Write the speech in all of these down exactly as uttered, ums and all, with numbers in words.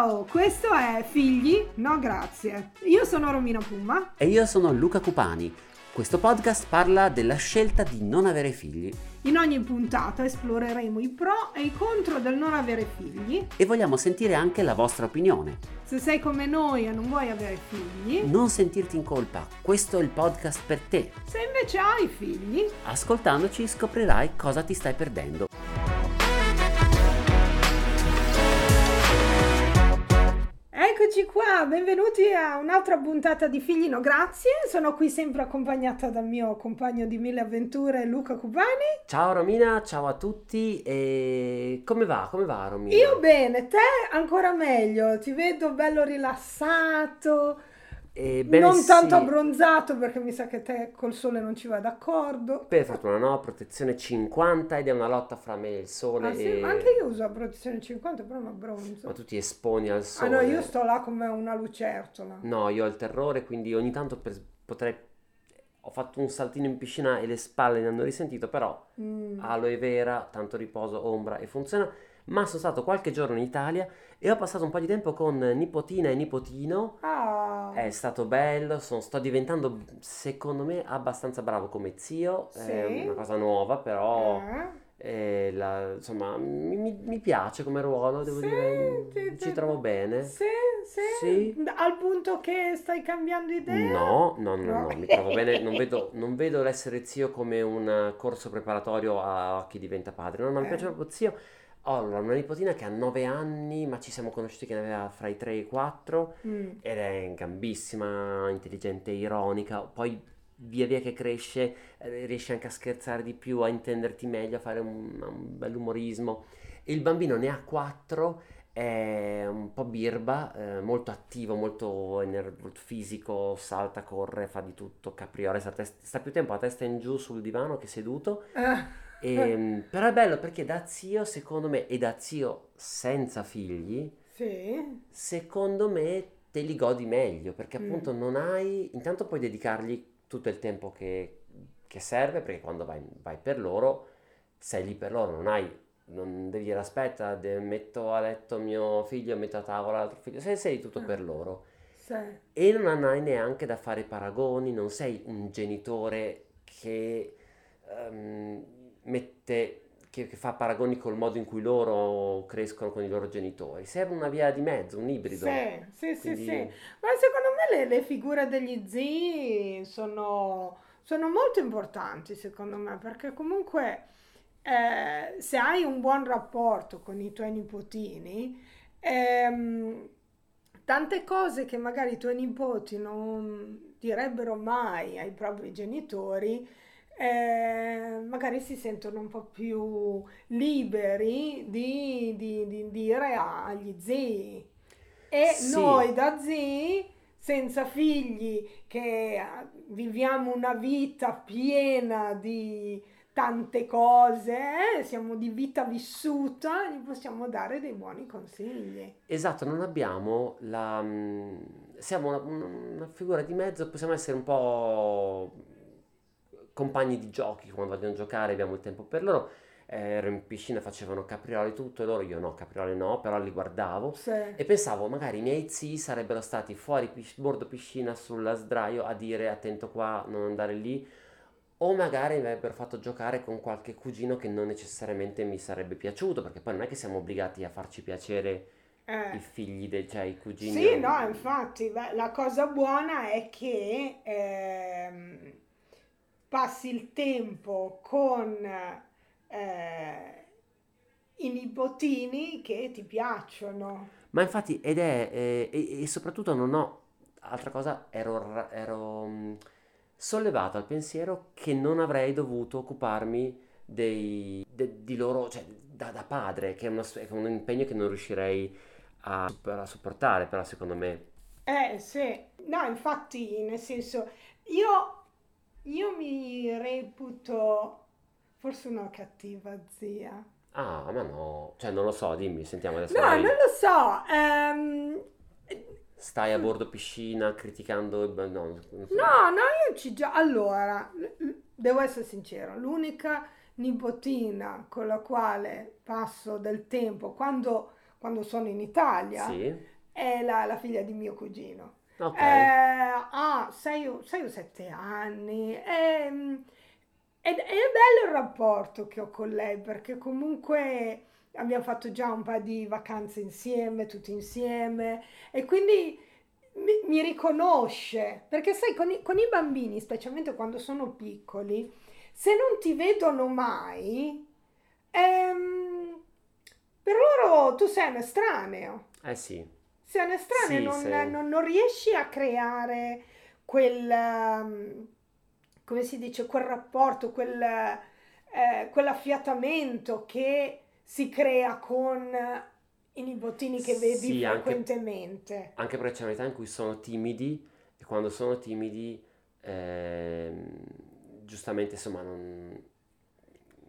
Ciao, questo è Figli no grazie. Io sono Romina Puma. E io sono Luca Cupani. Questo podcast parla della scelta di non avere figli. In ogni puntata esploreremo i pro e i contro del non avere figli. E vogliamo sentire anche la vostra opinione. Se sei come noi e non vuoi avere figli, non sentirti in colpa, questo è il podcast per te. Se invece hai figli, ascoltandoci scoprirai cosa ti stai perdendo. Eccoci qua, benvenuti a un'altra puntata di Figli no grazie. Sono qui sempre accompagnata dal mio compagno di mille avventure Luca Cupani. Ciao Romina, ciao a tutti. E come va? Come va Romina? Io bene, te ancora meglio. Ti vedo bello rilassato. Eh, bene, non tanto sì. Abbronzato, perché mi sa che te col sole non ci vai d'accordo. Per fortuna no, protezione cinquanta ed è una lotta fra me e il sole. Ah, e... sì, ma anche io uso la protezione cinquanta, però mi abbronzo. Ma tu ti esponi al sole. Ah no, io sto là come una lucertola. No, io ho il terrore, quindi ogni tanto per... potrei... ho fatto un saltino in piscina e le spalle ne hanno risentito, però mm. aloe vera, tanto riposo, ombra e funziona. Ma sono stato qualche giorno in Italia e ho passato un po' di tempo con nipotina e nipotino. Oh. È stato bello, sono, sto diventando secondo me abbastanza bravo come zio, sì. È una cosa nuova però, eh. è la, insomma mi, mi piace come ruolo, devo sì, dire, ti, ci ti, trovo bene. Sì, sì, sì, al punto che stai cambiando idea? No, no, no, no, no mi trovo bene, non vedo, non vedo l'essere zio come un corso preparatorio a chi diventa padre, no, non eh. mi piace proprio zio. Allora, una nipotina che ha nove anni, ma ci siamo conosciuti che ne aveva fra i tre e i quattro, mm. ed è gambissima, intelligente, ironica, poi via via che cresce riesce anche a scherzare di più, a intenderti meglio, a fare un, un bell'umorismo. Il bambino ne ha quattro, è un po' birba, eh, molto attivo, molto, ener- molto fisico, salta, corre, fa di tutto, capriole, sta, test- sta più tempo a testa in giù sul divano che seduto. Ah. E, però è bello perché da zio secondo me e da zio senza figli sì. secondo me te li godi meglio perché appunto mm. non hai, intanto puoi dedicargli tutto il tempo che, che serve, perché quando vai, vai per loro sei lì per loro, non hai, non devi dire aspetta de, metto a letto mio figlio, metto a tavola l'altro figlio, sei, sei tutto ah. per loro sì. E non hai neanche da fare paragoni, non sei un genitore che um, mette che, che fa paragoni col modo in cui loro crescono con i loro genitori. Serve una via di mezzo, un ibrido. Sì, sì, quindi... sì, sì. Ma secondo me le, le figure degli zii sono, sono molto importanti, secondo me, perché comunque eh, se hai un buon rapporto con i tuoi nipotini, ehm, tante cose che magari i tuoi nipoti non direbbero mai ai propri genitori, Eh, magari si sentono un po' più liberi di, di, di dire agli zii. E sì. Noi da zii, senza figli, che viviamo una vita piena di tante cose, eh, siamo di vita vissuta, gli possiamo dare dei buoni consigli. Esatto, non abbiamo la... siamo una, una figura di mezzo, possiamo essere un po'... compagni di giochi, quando vogliono giocare abbiamo il tempo per loro, eh, ero in piscina, facevano capriole tutto, e loro io no, capriole no, però li guardavo sì. E pensavo magari i miei zii sarebbero stati fuori pis- bordo piscina sulla sdraio a dire attento qua, non andare lì, o magari mi avrebbero fatto giocare con qualche cugino che non necessariamente mi sarebbe piaciuto, perché poi non è che siamo obbligati a farci piacere eh. i figli, dei, cioè i cugini. Sì, no, infatti, beh, la cosa buona è che... Ehm... passi il tempo con eh, i nipotini che ti piacciono. Ma infatti, ed è, eh, e, e soprattutto non ho, altra cosa, ero, ero sollevato al pensiero che non avrei dovuto occuparmi dei, de, di loro, cioè da, da padre, che è, una, è un impegno che non riuscirei a, a sopportare, però secondo me. Eh sì, no, infatti, nel senso, io... Io mi reputo forse una cattiva zia. Ah, ma no, cioè non lo so, dimmi, sentiamo adesso. No, non lo so. Um... Stai a bordo piscina criticando... No, no, no io ci già... Allora, devo essere sincero, l'unica nipotina con la quale passo del tempo, quando, quando sono in Italia, sì. è la, la figlia di mio cugino. Okay. Eh, ha sei o sette anni. Ehm, Ed è bello il rapporto che ho con lei, perché comunque abbiamo fatto già un paio di vacanze insieme, tutti insieme, e quindi mi, mi riconosce, perché sai con i, con i bambini, specialmente quando sono piccoli, se non ti vedono mai, ehm, per loro tu sei un estraneo. Eh sì. Sei un estraneo, sì, non, sei... non, non riesci a creare quel... Um, come si dice, quel rapporto, quel, eh, quell'affiatamento che si crea con i nipotini che vedi sì, frequentemente. Anche, anche perché c'è un'età in cui sono timidi, e quando sono timidi, eh, giustamente, insomma, non,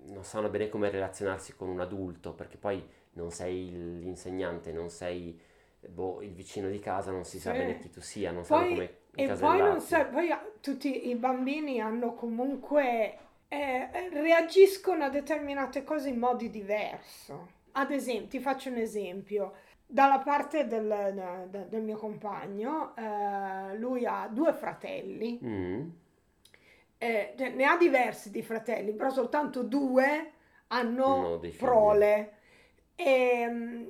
non sanno bene come relazionarsi con un adulto, perché poi non sei l'insegnante, non sei boh, il vicino di casa, non si sa sì. bene chi tu sia, non poi, sanno come... E poi, non sa, poi tutti i bambini hanno comunque, eh, reagiscono a determinate cose in modi diversi. Ad esempio, ti faccio un esempio, dalla parte del, del, del mio compagno, eh, lui ha due fratelli, mm. eh, ne ha diversi di fratelli, però soltanto due hanno no, prole. E,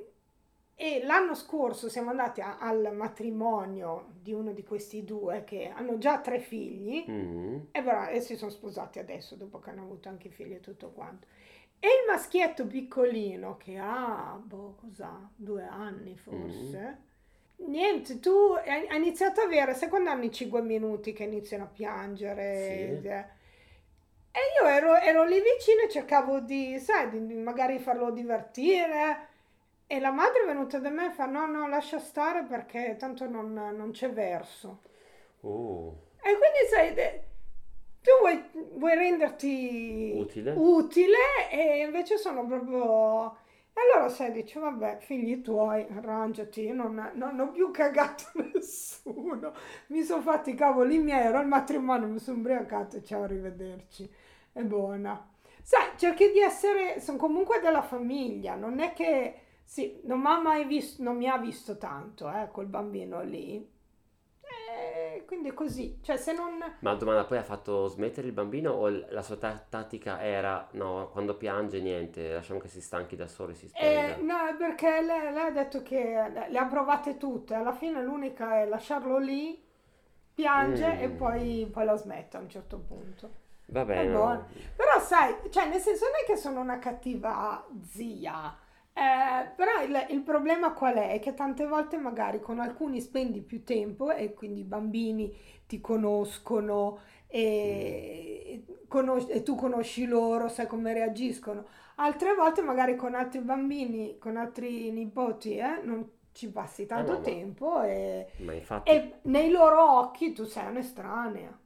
E l'anno scorso siamo andati a, al matrimonio di uno di questi due che hanno già tre figli mm. e, però, e si sono sposati adesso dopo che hanno avuto anche figli e tutto quanto. E il maschietto piccolino che ha, boh, cos'ha, due anni forse, mm. niente, tu ha iniziato a avere, secondo anni cinque minuti che iniziano a piangere. Sì. Ed, e io ero, ero lì vicino e cercavo di, sai, di magari farlo divertire. E la madre è venuta da me e fa no, no, lascia stare perché tanto non, non c'è verso. Oh. E quindi sai, tu vuoi, vuoi renderti utile. utile e invece sono proprio... E allora sai, dici, vabbè, figli tuoi, arrangiati, io non, non ho più cagato nessuno. Mi sono fatti i cavoli miei, ero al matrimonio, mi sono ubriacato, ciao, arrivederci. È buona. Sai, cerchi di essere... Sono comunque della famiglia, non è che... Sì, non mi ha mai visto, non mi ha visto tanto, eh, col bambino lì, eh, quindi è così, cioè se non... Ma la domanda poi ha fatto smettere il bambino o la sua t- tattica era, no, quando piange niente, lasciamo che si stanchi da solo e si spenga? Eh, no, perché lei, lei ha detto che le ha provate tutte, alla fine l'unica è lasciarlo lì, piange mm. e poi, poi la smette a un certo punto. Va bene. No. Però sai, cioè nel senso non è che sono una cattiva zia. Eh, però il, il problema qual è? È che tante volte magari con alcuni spendi più tempo e quindi i bambini ti conoscono e, mm. conos- e tu conosci loro, sai come reagiscono. Altre volte magari con altri bambini, con altri nipoti, eh, non ci passi tanto eh no, tempo ma... e, ma infatti... e nei loro occhi tu sei un'estranea.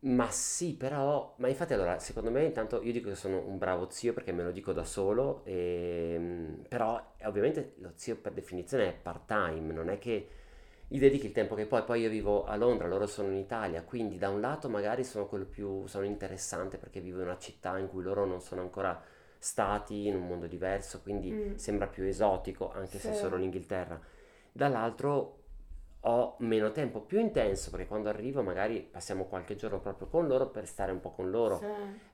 Ma sì, però, ma infatti allora, secondo me intanto io dico che sono un bravo zio perché me lo dico da solo, e, però ovviamente lo zio per definizione è part-time, non è che gli dedichi il tempo che poi, poi io vivo a Londra, loro sono in Italia, quindi da un lato magari sono quello più, sono interessante perché vivo in una città in cui loro non sono ancora stati, in un mondo diverso, quindi mm. sembra più esotico, anche sì. se solo l'Inghilterra, dall'altro... ho meno tempo, più intenso, perché quando arrivo magari passiamo qualche giorno proprio con loro per stare un po' con loro. Sì.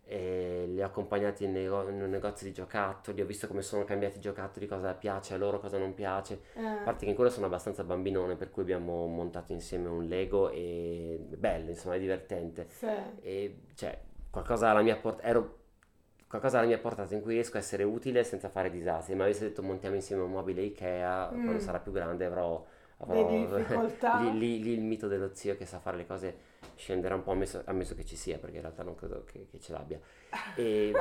E li ho accompagnati in, nego- in un negozio di giocattoli, ho visto come sono cambiati i giocattoli, cosa piace a loro, cosa non piace. Eh. A parte che in quello sono abbastanza bambinone, per cui abbiamo montato insieme un Lego e bello, insomma, è divertente. Sì. E cioè, qualcosa alla mia portata, ero qualcosa alla mia portata in cui riesco a essere utile senza fare disastri. Mi avessi detto montiamo insieme un mobile Ikea, mm. quando sarà più grande avrò Le difficoltà. Lì, lì, lì il mito dello zio che sa fare le cose scenderà un po', ammesso, ammesso che ci sia, perché in realtà non credo che, che ce l'abbia. E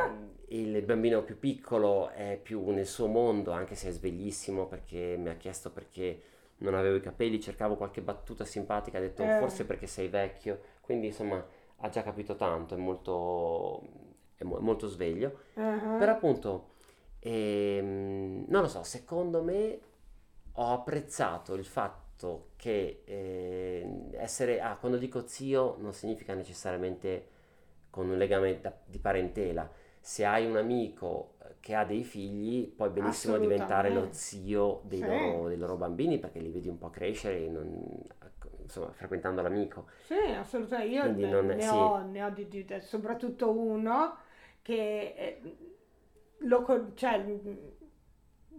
il bambino più piccolo è più nel suo mondo, anche se è sveglissimo, perché mi ha chiesto perché non avevo i capelli, cercavo qualche battuta simpatica, ha detto eh. forse perché sei vecchio, quindi insomma ha già capito tanto, è molto, è mo- molto sveglio. Uh-huh. Però appunto, ehm, non lo so, secondo me... ho apprezzato il fatto che eh, essere, ah, quando dico zio non significa necessariamente con un legame da, di parentela, se hai un amico che ha dei figli, puoi benissimo diventare lo zio dei, sì. loro, dei loro bambini, perché li vedi un po' crescere, e non, insomma, frequentando l'amico. Sì, assolutamente, io ne, non, ne, sì. ho, ne ho di, di, soprattutto uno che eh, lo, cioè,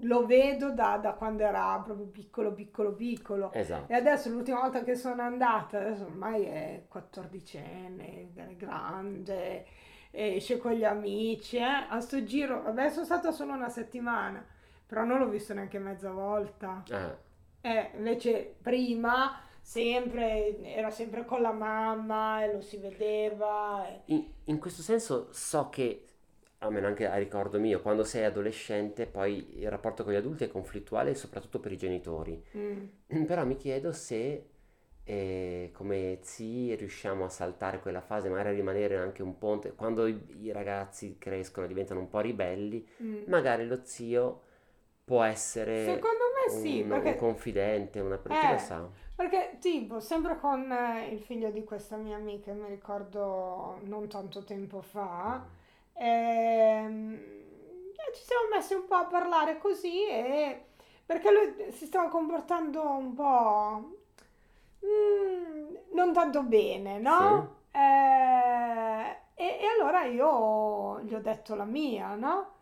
lo vedo da, da quando era proprio piccolo, piccolo, piccolo. Esatto. E adesso l'ultima volta che sono andata, adesso ormai è quattordicenne, è grande, esce con gli amici, eh. a sto giro, vabbè, sono stata solo una settimana, però non l'ho visto neanche mezza volta. Ah. Eh, invece prima sempre era sempre con la mamma e lo si vedeva. E... In, in questo senso so che, almeno anche a ricordo mio, quando sei adolescente poi il rapporto con gli adulti è conflittuale, soprattutto per i genitori. Mm. Però mi chiedo se... E come zii riusciamo a saltare quella fase, magari a rimanere anche un ponte quando i, i ragazzi crescono, diventano un po' ribelli, mm. magari lo zio può essere, secondo me, un, sì, perché... un confidente, una persona, eh, lo sa, perché tipo sempre con eh, il figlio di questa mia amica, mi ricordo non tanto tempo fa, mm. ehm, ci siamo messi un po' a parlare così, e perché lui si stava comportando un po' Mm, non tanto bene, no? Sì. Eh, e, e allora io gli ho detto la mia, no?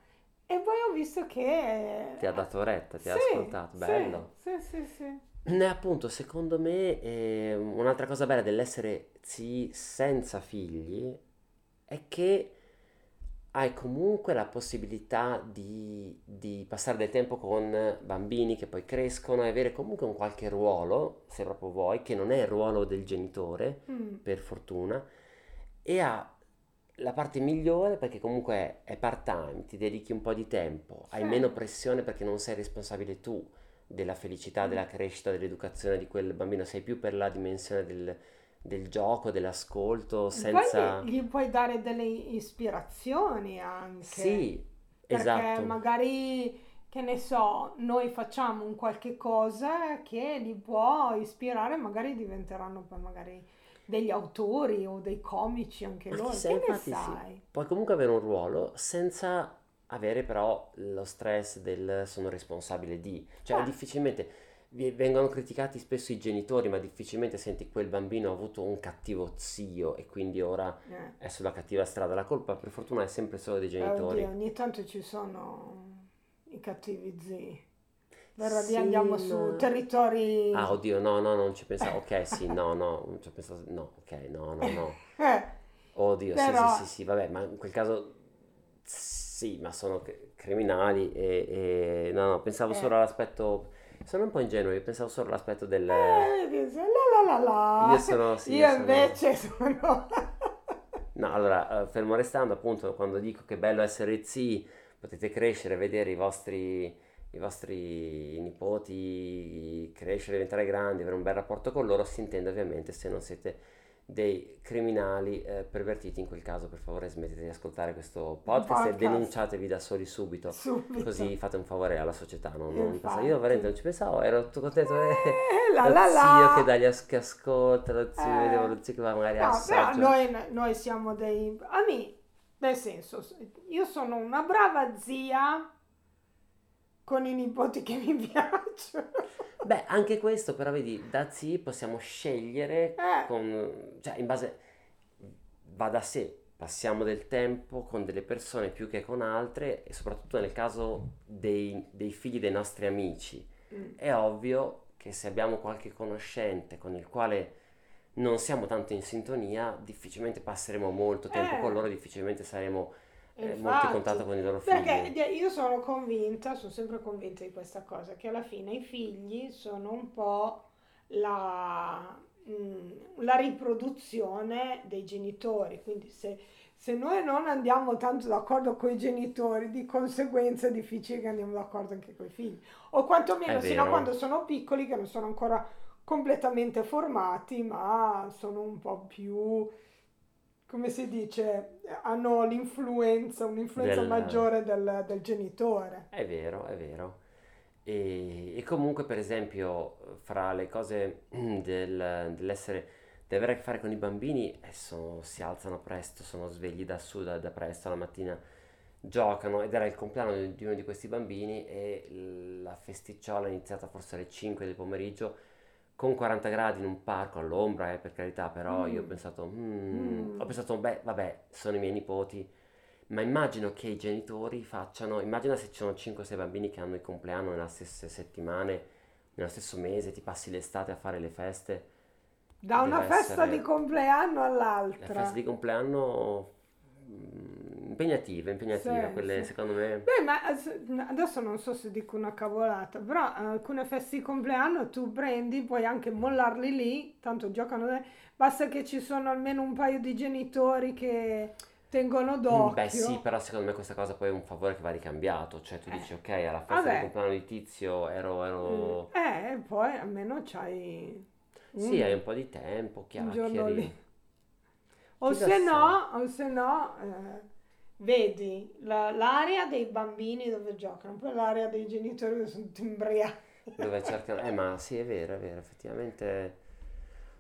E poi ho visto che... Ti ha dato retta, ti sì, ha ascoltato, bello. Sì, sì, sì. Ne appunto, secondo me, eh, un'altra cosa bella dell'essere zii senza figli è che hai comunque la possibilità di, di passare del tempo con bambini che poi crescono e avere comunque un qualche ruolo, se proprio vuoi, che non è il ruolo del genitore, mm. per fortuna, e ha la parte migliore perché comunque è, è part-time, ti dedichi un po' di tempo, sì. hai meno pressione perché non sei responsabile tu della felicità, mm. della crescita, dell'educazione di quel bambino, sei più per la dimensione del... del gioco, dell'ascolto, senza... Poi gli, gli puoi dare delle ispirazioni anche. Sì, perché esatto. magari, che ne so, noi facciamo un qualche cosa che li può ispirare, magari diventeranno poi magari degli autori o dei comici anche ma loro, chi sei, che ne sai? Sì. Puoi comunque avere un ruolo senza avere però lo stress del sono responsabile di... Cioè eh. difficilmente... Vengono criticati spesso i genitori, ma difficilmente senti quel bambino ha avuto un cattivo zio e quindi ora eh. è sulla cattiva strada. La colpa per fortuna è sempre solo dei genitori. Oddio, ogni tanto ci sono i cattivi zii. Verrà sì, andiamo no. su territori... Ah, oddio, no, no, non ci pensavo. Ok, sì, no, no, non ci pensavo. No, ok, no, no, no. Oddio, Però... sì, sì, sì, sì, vabbè, ma in quel caso... Sì, ma sono criminali e... e... No, no, pensavo eh. solo all'aspetto... Sono un po' ingenuo, io pensavo solo all'aspetto del... Eh, la la la la. Io sono... Sì, io, io invece sono... sono... No, allora, fermo restando, appunto, quando dico che è bello essere zii, potete crescere, vedere i vostri, i vostri nipoti crescere, diventare grandi, avere un bel rapporto con loro, si intende ovviamente se non siete dei criminali eh, pervertiti. In quel caso per favore smettete di ascoltare questo podcast, podcast. E denunciatevi da soli subito, subito così fate un favore alla società. Non, non io veramente non ci pensavo, ero tutto contento eh, eh, la, lo la, zio la. Che dagli as- che ascolta lo zio, eh, vedevo lo zio che va magari no, assaggia. Noi, noi siamo dei amici, nel senso, io sono una brava zia con i nipoti che mi piacciono. Beh, anche questo, però vedi, da zii possiamo scegliere eh. con, cioè in base, va da sé, passiamo del tempo con delle persone più che con altre, e soprattutto nel caso dei, dei figli dei nostri amici. Mm. È ovvio che se abbiamo qualche conoscente con il quale non siamo tanto in sintonia, difficilmente passeremo molto tempo eh. con loro, difficilmente saremo... Infatti, molto in contatto con i loro figli. Perché io sono convinta, sono sempre convinta di questa cosa, che alla fine i figli sono un po' la, mh, la riproduzione dei genitori, quindi se, se noi non andiamo tanto d'accordo con i genitori, di conseguenza è difficile che andiamo d'accordo anche con i figli, o quantomeno sino a quando sono piccoli, che non sono ancora completamente formati, ma sono un po' più... come si dice, hanno l'influenza, un'influenza del... maggiore del, del genitore. È vero, è vero. E, e comunque, per esempio, fra le cose del, dell'essere, di avere a che fare con i bambini, eh, sono, si alzano presto, sono svegli da su da, da presto la mattina, giocano, ed era il compleanno di uno di questi bambini e la festicciola è iniziata forse alle cinque del pomeriggio con quaranta gradi in un parco all'ombra, eh, per carità, però mm. io ho pensato, mm, mm. ho pensato, beh, vabbè, sono i miei nipoti, ma immagino che i genitori facciano, immagina se ci sono cinque o sei bambini che hanno il compleanno nella stessa settimana, nello stesso mese, ti passi l'estate a fare le feste. Da una festa di compleanno all'altra. La festa di compleanno... impegnativa, impegnativa, sì, quelle sì. Secondo me. Beh, ma adesso non so se dico una cavolata, però alcune feste di compleanno tu prendi, puoi anche mollarli lì, tanto giocano, basta che ci sono almeno un paio di genitori che tengono d'occhio. Beh sì, però secondo me questa cosa poi è un favore che va ricambiato, cioè tu eh. dici ok, alla festa Vabbè. di compleanno di tizio ero... ero... Eh, poi almeno c'hai... Sì, mm. hai un po' di tempo, chiacchieri. O se, no, o se no, eh, vedi la, l'area dei bambini dove giocano, poi l'area dei genitori dove sono imbriati. Dove cercano, eh ma sì è vero, è vero, effettivamente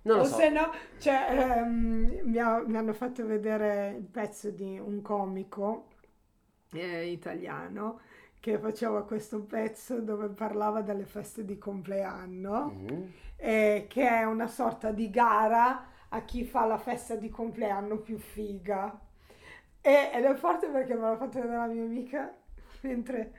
non lo so. O se no, cioè, ehm, mi, ha, mi hanno fatto vedere il pezzo di un comico eh, italiano che faceva questo pezzo dove parlava delle feste di compleanno, mm-hmm. eh, che è una sorta di gara a chi fa la festa di compleanno più figa, e, ed è forte perché me l'ha fatta vedere la mia amica, mentre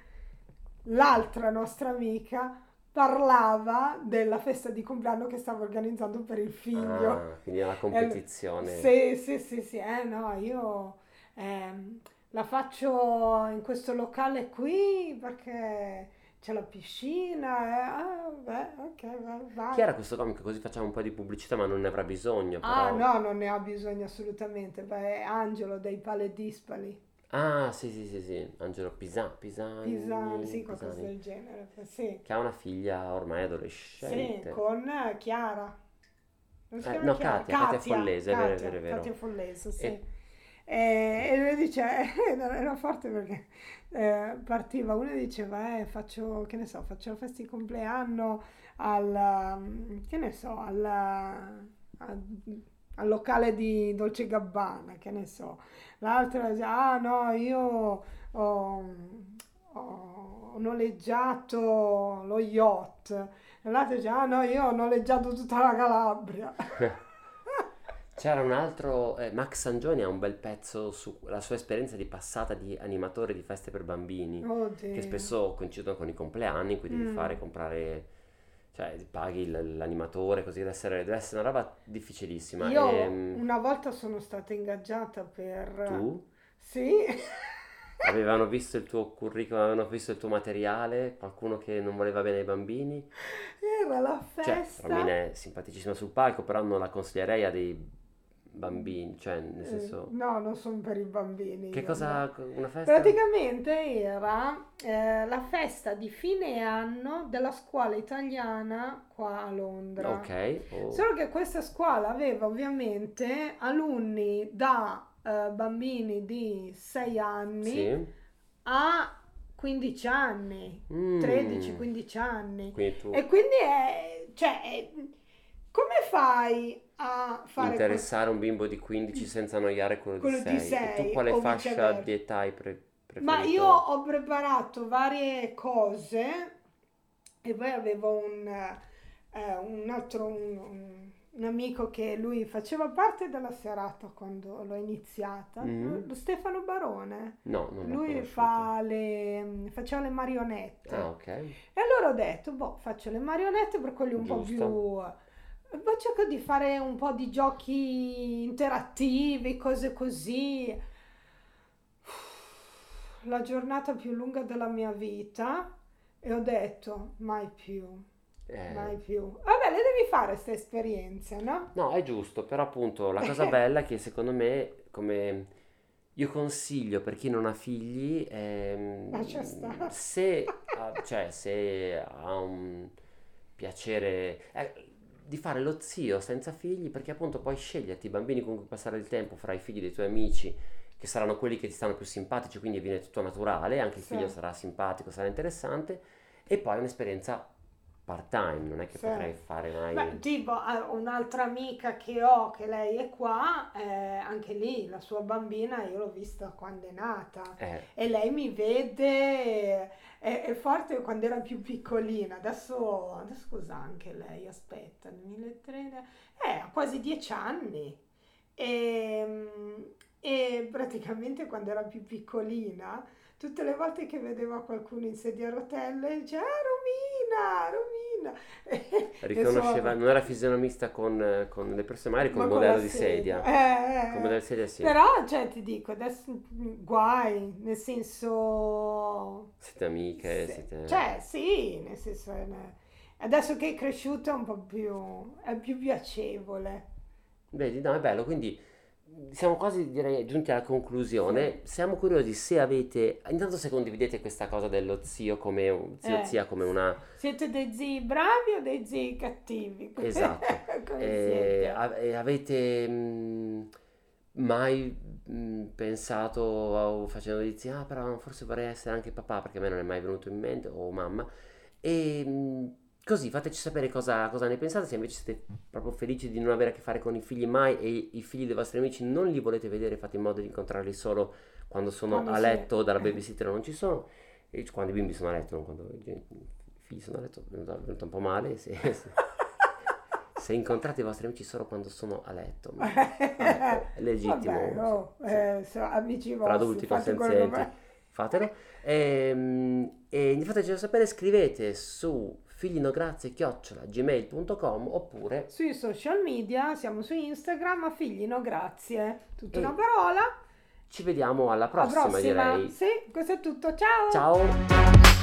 l'altra nostra amica parlava della festa di compleanno che stava organizzando per il figlio. Ah, quindi è una competizione. Eh, sì, sì, sì, sì, eh no, io eh, la faccio in questo locale qui perché c'è la piscina, eh? Ah, beh, ok, vai, vai. Chi era questo comico? Così facciamo un po' di pubblicità, ma non ne avrà bisogno, però. Ah, no, non ne ha bisogno assolutamente, beh, è Angelo dei Pale Dispali. Ah, sì, sì, sì, sì, Angelo Pisa, Pisani. Pisani, sì, qualcosa Pisani. del genere, sì. Che ha una figlia ormai adolescente. Sì, con Chiara. Non si eh, no, Chiara? Katia, Katia Follese, è vero, è vero, è vero. Katia Follese, sì. E... E, e lui dice, era forte perché eh, partiva, uno diceva eh, faccio, che ne so, faccio la festa di compleanno al, che ne so, al, al, al locale di Dolce Gabbana, che ne so, l'altro diceva, ah no, io ho, ho noleggiato lo yacht, l'altro diceva, ah no, io ho noleggiato tutta la Calabria. C'era un altro, eh, Max Sangioni ha un bel pezzo sulla sua esperienza di passata di animatore di feste per bambini, Oddio. che spesso coincidono con i compleanni, quindi mm. devi fare, comprare, cioè paghi l- l'animatore, così deve essere, deve essere una roba difficilissima. Io e, una volta sono stata ingaggiata per... Tu? Sì. Avevano visto il tuo curriculum, avevano visto il tuo materiale, qualcuno che non voleva bene ai bambini. Era la festa. Cioè, Romina è simpaticissima sul palco, però non la consiglierei a dei... bambini, cioè nel senso... No, non sono per i bambini. Che cosa, una festa? Praticamente era eh, la festa di fine anno della scuola italiana qua a Londra. Ok. Oh. Solo che questa scuola aveva ovviamente alunni da eh, bambini di sei anni sì. a quindici anni, mm. tredici quindici anni. Quindi tu... E quindi è... cioè è... come fai... a fare interessare questo... un bimbo di quindici senza annoiare quello, quello di sei. E tu quale fascia di età hai pre- preferito? Ma io ho preparato varie cose e poi avevo un, eh, un altro un, un, un amico che lui faceva parte della serata quando l'ho iniziata, mm-hmm. lo Stefano Barone. No, non l'ho lui fa le, faceva le marionette. Ah, okay. E allora ho detto, boh, faccio le marionette per quelli un Giusto. po' più... Poi cerco di fare un po' di giochi interattivi, cose così. La giornata più lunga della mia vita, e ho detto mai più, eh. mai più. Vabbè, le devi fare queste esperienze, no? No, è giusto, però appunto la cosa bella è che secondo me, come io consiglio per chi non ha figli, ehm, se, cioè, se ha un piacere... Eh, di fare lo zio senza figli, perché appunto puoi sceglierti i bambini con cui passare il tempo fra i figli dei tuoi amici, che saranno quelli che ti stanno più simpatici, quindi viene tutto naturale, anche il sì. figlio sarà simpatico, sarà interessante, e poi un'esperienza part time, non è che sì. potrei fare mai. Beh, tipo un'altra amica che ho, che lei è qua, eh, anche lì la sua bambina io l'ho vista quando è nata eh. e lei mi vede, è, è forte quando era più piccolina, adesso, adesso cos'ha anche lei, aspetta, duemilatrenta, eh, ha quasi dieci anni e, e praticamente quando era più piccolina tutte le volte che vedeva qualcuno in sedia a rotelle diceva ah, Romina, Romina. Riconosceva, non era fisionomista con, con le persone, magari con il Ma modello di sedia. sedia. Eh, con modello di sedia sì. Però, cioè, ti dico, adesso guai, nel senso... Siete amiche? Se, siete... Cioè, sì, nel senso... Adesso che è cresciuta è un po' più... è più piacevole. Vedi, no, è bello, quindi... Siamo quasi, direi, giunti alla conclusione. Sì. Siamo curiosi se avete, intanto se condividete questa cosa dello zio come zio eh, zia come una. Siete dei zii bravi o dei zii cattivi? Esatto. E, a, e avete mh, mai mh, pensato facendo di zia, ah, però forse vorrei essere anche papà, perché a me non è mai venuto in mente, o mamma. E mh, così fateci sapere cosa, cosa ne pensate, se invece siete proprio felici di non avere a che fare con i figli mai e i figli dei vostri amici non li volete vedere, fate in modo di incontrarli solo quando sono quando a letto o dalla babysitter non ci sono, e quando i bimbi sono a letto, non quando i figli sono a letto, è venuto un po' male, se, se, se incontrate i vostri amici solo quando sono a letto, ma, vabbè, è legittimo. Vabbè, no, sì, eh, so, amici vostri, tra adulti consenzienti, fatelo, e, e fatecelo sapere, scrivete su Figli no grazie chiocciola gmail punto com oppure sui social media, siamo su Instagram a Figli no grazie, tutta e una parola. Ci vediamo alla prossima, alla prossima direi. Sì, questo è tutto, ciao. Ciao.